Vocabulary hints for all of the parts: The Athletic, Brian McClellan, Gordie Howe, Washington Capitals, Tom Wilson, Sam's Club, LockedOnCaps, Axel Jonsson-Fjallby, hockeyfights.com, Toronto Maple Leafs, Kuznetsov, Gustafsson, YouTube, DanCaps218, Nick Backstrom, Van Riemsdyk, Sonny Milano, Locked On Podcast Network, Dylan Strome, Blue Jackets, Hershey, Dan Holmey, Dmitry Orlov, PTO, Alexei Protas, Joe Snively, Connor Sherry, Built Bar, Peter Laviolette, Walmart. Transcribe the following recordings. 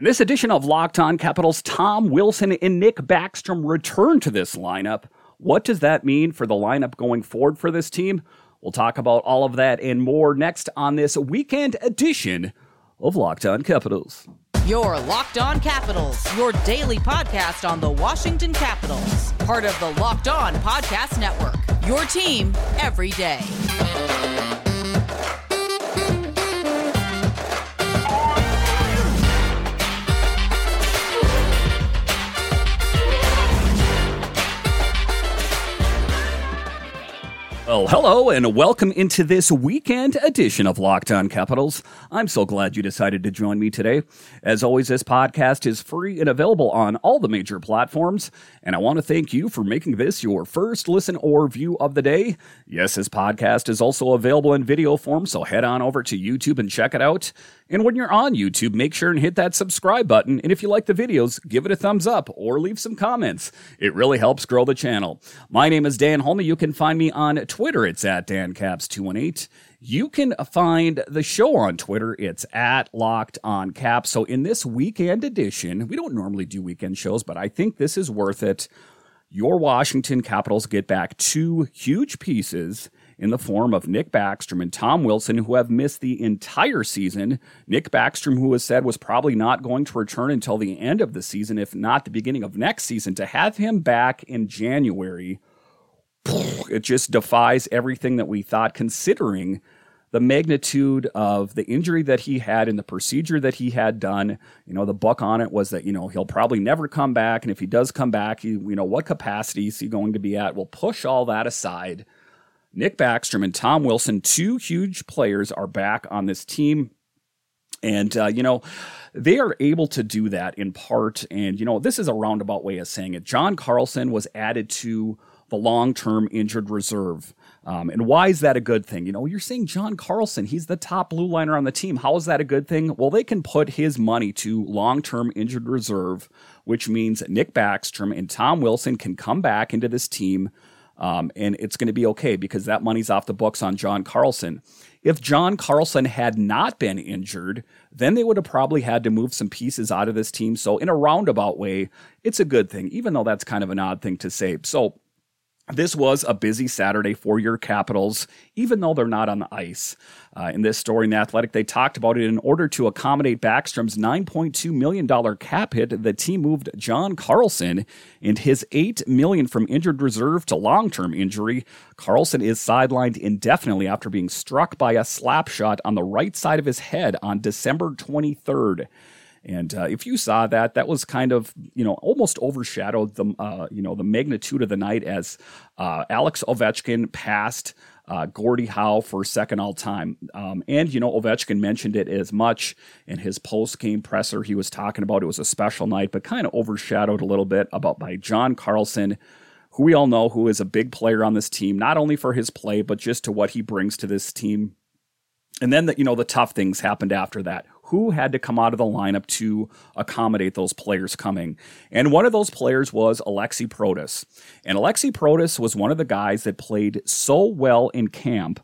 In this edition of Locked On Capitals, Tom Wilson and Nick Backstrom return to this lineup. What does that mean for the lineup going forward for this team? We'll talk about all of that and more next on this weekend edition of Locked On Capitals. Your Locked On Capitals, your daily podcast on the Washington Capitals. Part of the Locked On Podcast Network, your team every day. Well, hello and welcome into this weekend edition of Locked On Capitals. I'm so glad you decided to join me today. As always, this podcast is free and available on all the major platforms, and I want to thank you for making this your first listen or view of the day. Yes, this podcast is also available in video form, so head on over to YouTube and check it out. And when you're on YouTube, make sure and hit that subscribe button. And if you like the videos, give it a thumbs up or leave some comments. It really helps grow the channel. My name is Dan Holmey. You can find me on Twitter. It's at DanCaps218. You can find the show on Twitter. It's at LockedOnCaps. So in this weekend edition, we don't normally do weekend shows, but I think this is worth it. Your Washington Capitals get back two huge pieces in the form of Nick Backstrom and Tom Wilson, who have missed the entire season. Nick Backstrom, who has said was probably not going to return until the end of the season, if not the beginning of next season. To have him back in January, it just defies everything that we thought, considering the magnitude of the injury that he had and the procedure that he had done. You know, the buck on it was that, you know, he'll probably never come back. And if he does come back, you know, what capacity is he going to be at? We'll push all that aside. Nick Backstrom and Tom Wilson, two huge players, are back on this team. And, you know, they are able to do that in part. And, you know, this is a roundabout way of saying it. John Carlson was added to the long-term injured reserve. And why is that a good thing? You know, you're saying John Carlson, he's the top blue liner on the team. How is that a good thing? Well, they can put his money to long-term injured reserve, which means Nick Backstrom and Tom Wilson can come back into this team, and it's going to be okay because that money's off the books on John Carlson. If John Carlson had not been injured, then they would have probably had to move some pieces out of this team. So in a roundabout way, it's a good thing, even though that's kind of an odd thing to say. So this was a busy Saturday for your Capitals, even though they're not on the ice. In this story in The Athletic, they talked about it. In order to accommodate Backstrom's $9.2 million cap hit, the team moved John Carlson and his $8 million from injured reserve to long-term injury. Carlson is sidelined indefinitely after being struck by a slap shot on the right side of his head on December 23rd. And if you saw that, that was kind of, you know, almost overshadowed the, you know, the magnitude of the night as Alex Ovechkin passed Gordie Howe for second all time. And, you know, Ovechkin mentioned it as much in his post-game presser. He was talking about it was a special night, but kind of overshadowed a little bit about by John Carlson, who we all know, who is a big player on this team, not only for his play, but just to what he brings to this team. And then, you know, the tough things happened after that. Who had to come out of the lineup to accommodate those players coming. And one of those players was Alexei Protas. And Alexei Protas was one of the guys that played so well in camp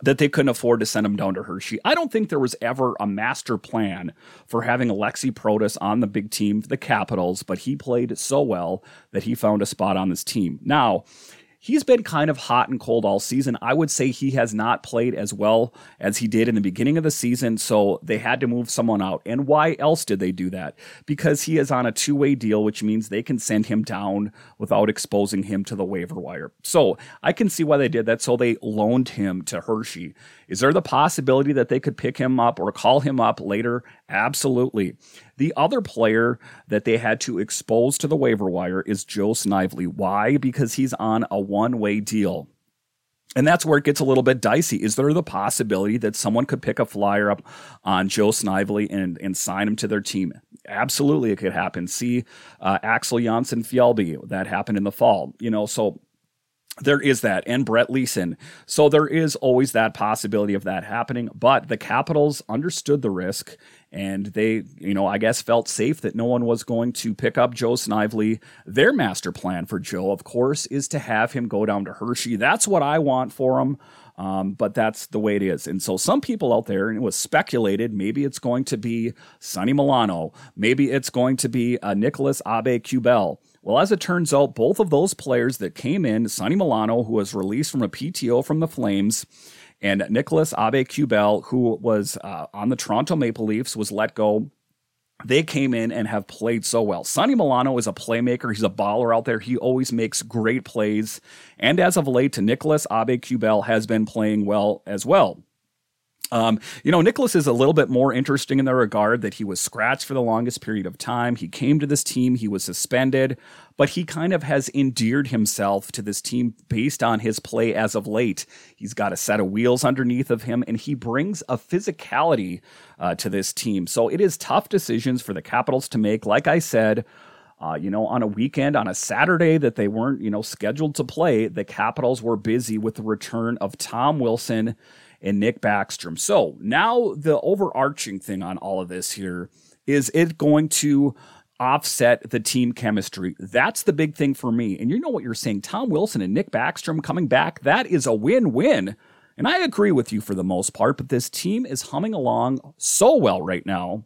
that they couldn't afford to send him down to Hershey. I don't think there was ever a master plan for having Alexei Protas on the big team, the Capitals, but he played so well that he found a spot on this team. Now, he's been kind of hot and cold all season. I would say he has not played as well as he did in the beginning of the season, so they had to move someone out. And why else did they do that? Because he is on a two-way deal, which means they can send him down without exposing him to the waiver wire. So I can see why they did that, so they loaned him to Hershey. Is there the possibility that they could pick him up or call him up later? Absolutely. The other player that they had to expose to the waiver wire is Joe Snively. Why? Because he's on a one-way deal. And that's where it gets a little bit dicey. Is there the possibility that someone could pick a flyer up on Joe Snively and sign him to their team? Absolutely, it could happen. See Axel Jonsson-Fjallby, that happened in the fall. You know, so there is that, and Brett Leeson. So there is always that possibility of that happening, but the Capitals understood the risk And they, you know, I guess felt safe that no one was going to pick up Joe Snively. Their master plan for Joe, of course, is to have him go down to Hershey. That's what I want for him. But that's the way it is. And so some people out there, and it was speculated, maybe it's going to be Sonny Milano. Maybe it's going to be Nicolas Aubé-Kubel. Well, as it turns out, both of those players that came in, Sonny Milano, who was released from a PTO from the Flames, and Nicolas Aubé-Kubel, who was on the Toronto Maple Leafs, was let go. They came in and have played so well. Sonny Milano is a playmaker. He's a baller out there. He always makes great plays. And as of late, Nicolas Aubé-Kubel has been playing well as well. You know, Nicolas is a little bit more interesting in the regard that he was scratched for the longest period of time. He came to this team. He was suspended. But he kind of has endeared himself to this team based on his play as of late. He's got a set of wheels underneath of him, and he brings a physicality to this team. So it is tough decisions for the Capitals to make. Like I said, you know, on a weekend, on a Saturday that they weren't, you know, scheduled to play, the Capitals were busy with the return of Tom Wilson and Nick Backstrom. So now the overarching thing on all of this here is it going to offset the team chemistry? That's the big thing for me. And you know what you're saying, Tom Wilson and Nick Backstrom coming back, that is a win-win. And I agree with you for the most part, but this team is humming along so well right now.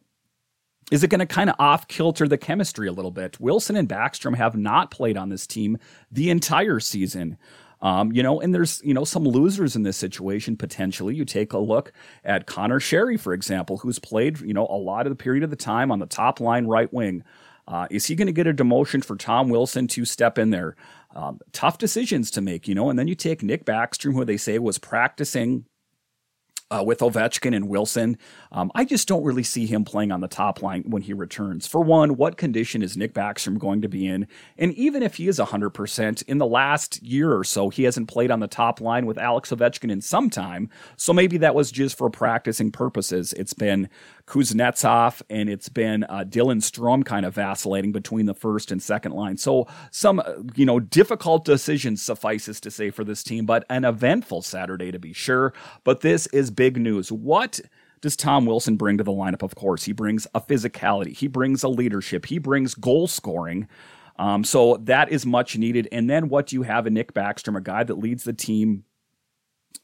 Is it going to kind of off-kilter the chemistry a little bit? Wilson and Backstrom have not played on this team the entire season. You know, and there's, you know, some losers in this situation, potentially. You take a look at Connor Sherry, for example, who's played, you know, a lot of the period of the time on the top line right wing. Is he going to get a demotion for Tom Wilson to step in there? Tough decisions to make, you know, and then you take Nick Backstrom, who they say was practicing with Ovechkin and Wilson. I just don't really see him playing on the top line when he returns. For one, what condition is Nick Backstrom going to be in? And even if he is 100%, in the last year or so, he hasn't played on the top line with Alex Ovechkin in some time. So maybe that was just for practicing purposes. It's been Kuznetsov and it's been Dylan Strome kind of vacillating between the first and second line. So some, you know, difficult decisions, suffices to say, for this team, but an eventful Saturday to be sure. But this is big news. What does Tom Wilson bring to the lineup? Of course, he brings a physicality. He brings a leadership. He brings goal scoring. So that is much needed. And then what do you have in Nick Backstrom, a guy that leads the team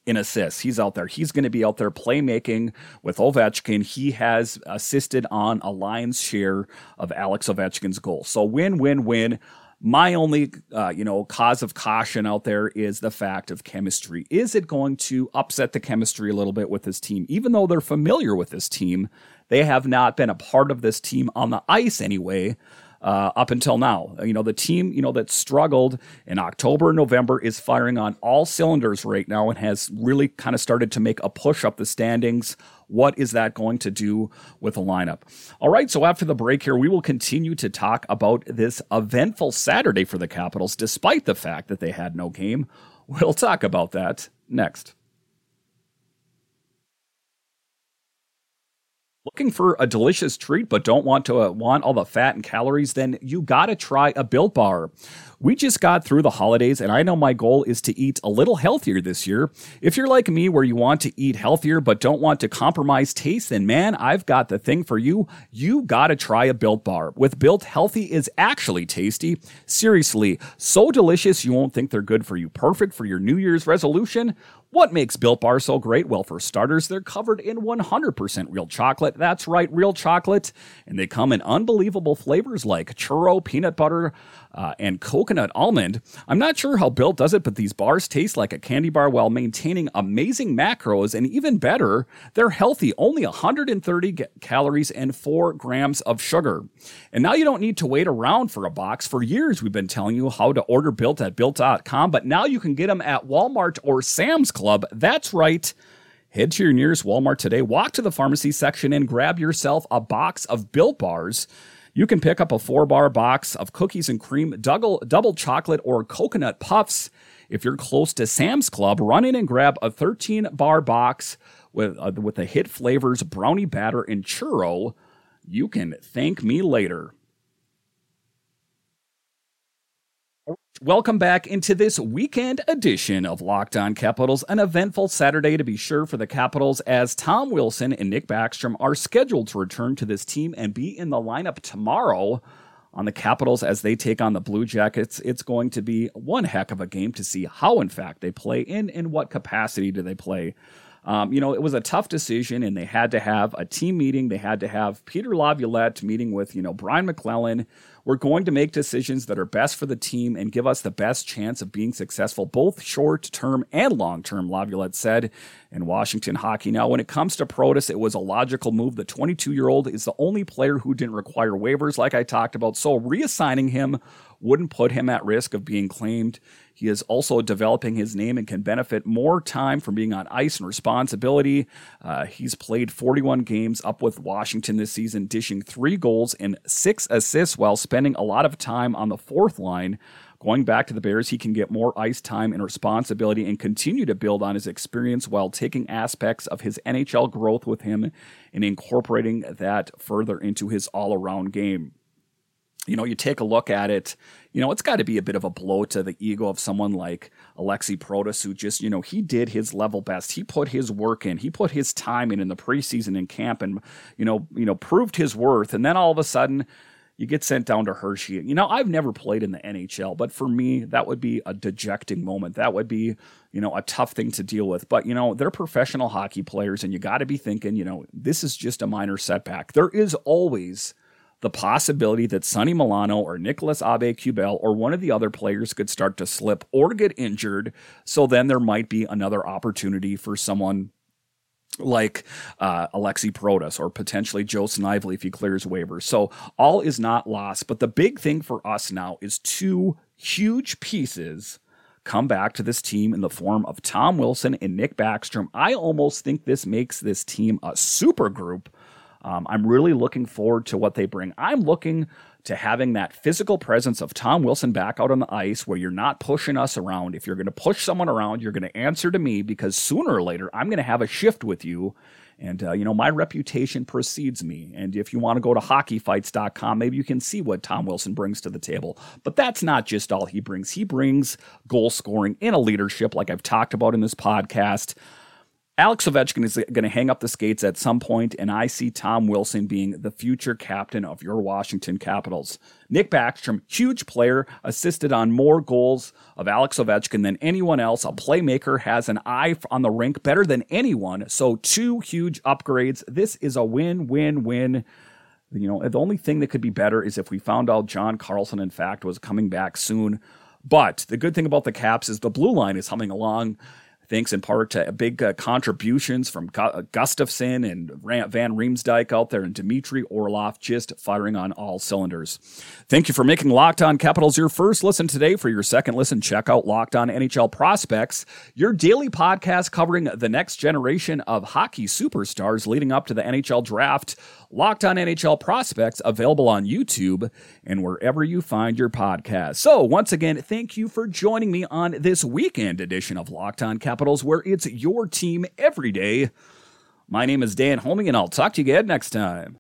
in assists? He's out there. He's going to be out there playmaking with Ovechkin. He has assisted on a lion's share of Alex Ovechkin's goal. So win, win, win. My only, you know, cause of caution out there is the fact of chemistry. Is it going to upset the chemistry a little bit with this team? Even though they're familiar with this team, they have not been a part of this team on the ice anyway, up until now. You know, the team, you know, that struggled in October and November is firing on all cylinders right now and has really kind of started to make a push up the standings. What is that going to do with the lineup? All right, so after the break here, we will continue to talk about this eventful Saturday for the Capitals, despite the fact that they had no game. We'll talk about that next. Looking for a delicious treat but don't want to want all the fat and calories? Then you got to try a Built Bar. We just got through the holidays, and I know my goal is to eat a little healthier this year. If you're like me, where you want to eat healthier but don't want to compromise taste, then man, I've got the thing for you. You got to try a Built Bar. With Built, healthy is actually tasty. Seriously, so delicious you won't think they're good for you. Perfect for your New Year's resolution. What makes Built Bar so great? Well, for starters, they're covered in 100% real chocolate. That's right, real chocolate. And they come in unbelievable flavors like churro, peanut butter, and coconut almond. I'm not sure how Built does it, but these bars taste like a candy bar while maintaining amazing macros, and even better, they're healthy, only 130 calories and 4 grams of sugar. And now you don't need to wait around for a box. For years, we've been telling you how to order Built at Built.com, but now you can get them at Walmart or Sam's Club. That's right. Head to your nearest Walmart today, walk to the pharmacy section, and grab yourself a box of Built Bars. You can pick up a 4-bar box of cookies and cream, double chocolate, or coconut puffs. If you're close to Sam's Club, run in and grab a 13-bar box with the hit flavors brownie batter and churro. You can thank me later. Welcome back into this weekend edition of Locked On Capitals, an eventful Saturday to be sure for the Capitals as Tom Wilson and Nick Backstrom are scheduled to return to this team and be in the lineup tomorrow on the Capitals as they take on the Blue Jackets. It's going to be one heck of a game to see how, in fact, they play and in what capacity do they play. It was a tough decision, and they had to have a team meeting. They had to have Peter Laviolette meeting with, Brian McClellan. We're going to make decisions that are best for the team and give us the best chance of being successful, both short-term and long-term, Laviolette said in Washington Hockey. Now, when it comes to Protas, it was a logical move. The 22-year-old is the only player who didn't require waivers, like I talked about, so reassigning him wouldn't put him at risk of being claimed. He is also developing his name and can benefit more time from being on ice and responsibility. He's played 41 games up with Washington this season, dishing 3 goals and 6 assists while spending a lot of time on the fourth line. Going back to the Bears, he can get more ice time and responsibility and continue to build on his experience while taking aspects of his NHL growth with him and incorporating that further into his all-around game. You take a look at it, it's got to be a bit of a blow to the ego of someone like Alexei Protas, who just, he did his level best. He put his work in. He put his time in the preseason in camp and, proved his worth. And then all of a sudden you get sent down to Hershey. I've never played in the NHL, but for me, that would be a dejecting moment. That would be, a tough thing to deal with. But, they're professional hockey players, and you got to be thinking, this is just a minor setback. There is always the possibility that Sonny Milano or Nicolas Aubé-Kubel or one of the other players could start to slip or get injured. So then there might be another opportunity for someone like Alexei Protas or potentially Joe Snively if he clears waivers. So all is not lost. But the big thing for us now is 2 huge pieces come back to this team in the form of Tom Wilson and Nick Backstrom. I almost think this makes this team a super group. I'm really looking forward to what they bring. I'm looking to having that physical presence of Tom Wilson back out on the ice where you're not pushing us around. If you're going to push someone around, you're going to answer to me because sooner or later I'm going to have a shift with you. And, my reputation precedes me. And if you want to go to hockeyfights.com, maybe you can see what Tom Wilson brings to the table. But that's not just all he brings. He brings goal scoring and a leadership like I've talked about in this podcast. Alex Ovechkin is going to hang up the skates at some point, and I see Tom Wilson being the future captain of your Washington Capitals. Nick Backstrom, huge player, assisted on more goals of Alex Ovechkin than anyone else. A playmaker, has an eye on the rink better than anyone. So 2 huge upgrades. This is a win, win, win. The only thing that could be better is if we found out John Carlson, in fact, was coming back soon. But the good thing about the Caps is the blue line is humming along, thanks in part to big contributions from Gustafsson and Van Riemsdyk out there and Dmitry Orlov just firing on all cylinders. Thank you for making Locked On Capitals your first listen today. For your second listen, check out Locked On NHL Prospects, your daily podcast covering the next generation of hockey superstars leading up to the NHL draft. Locked On NHL Prospects, available on YouTube and wherever you find your podcast. So once again, thank you for joining me on this weekend edition of Locked On Capitals, where it's your team every day. My name is Dan Holmey, and I'll talk to you again next time.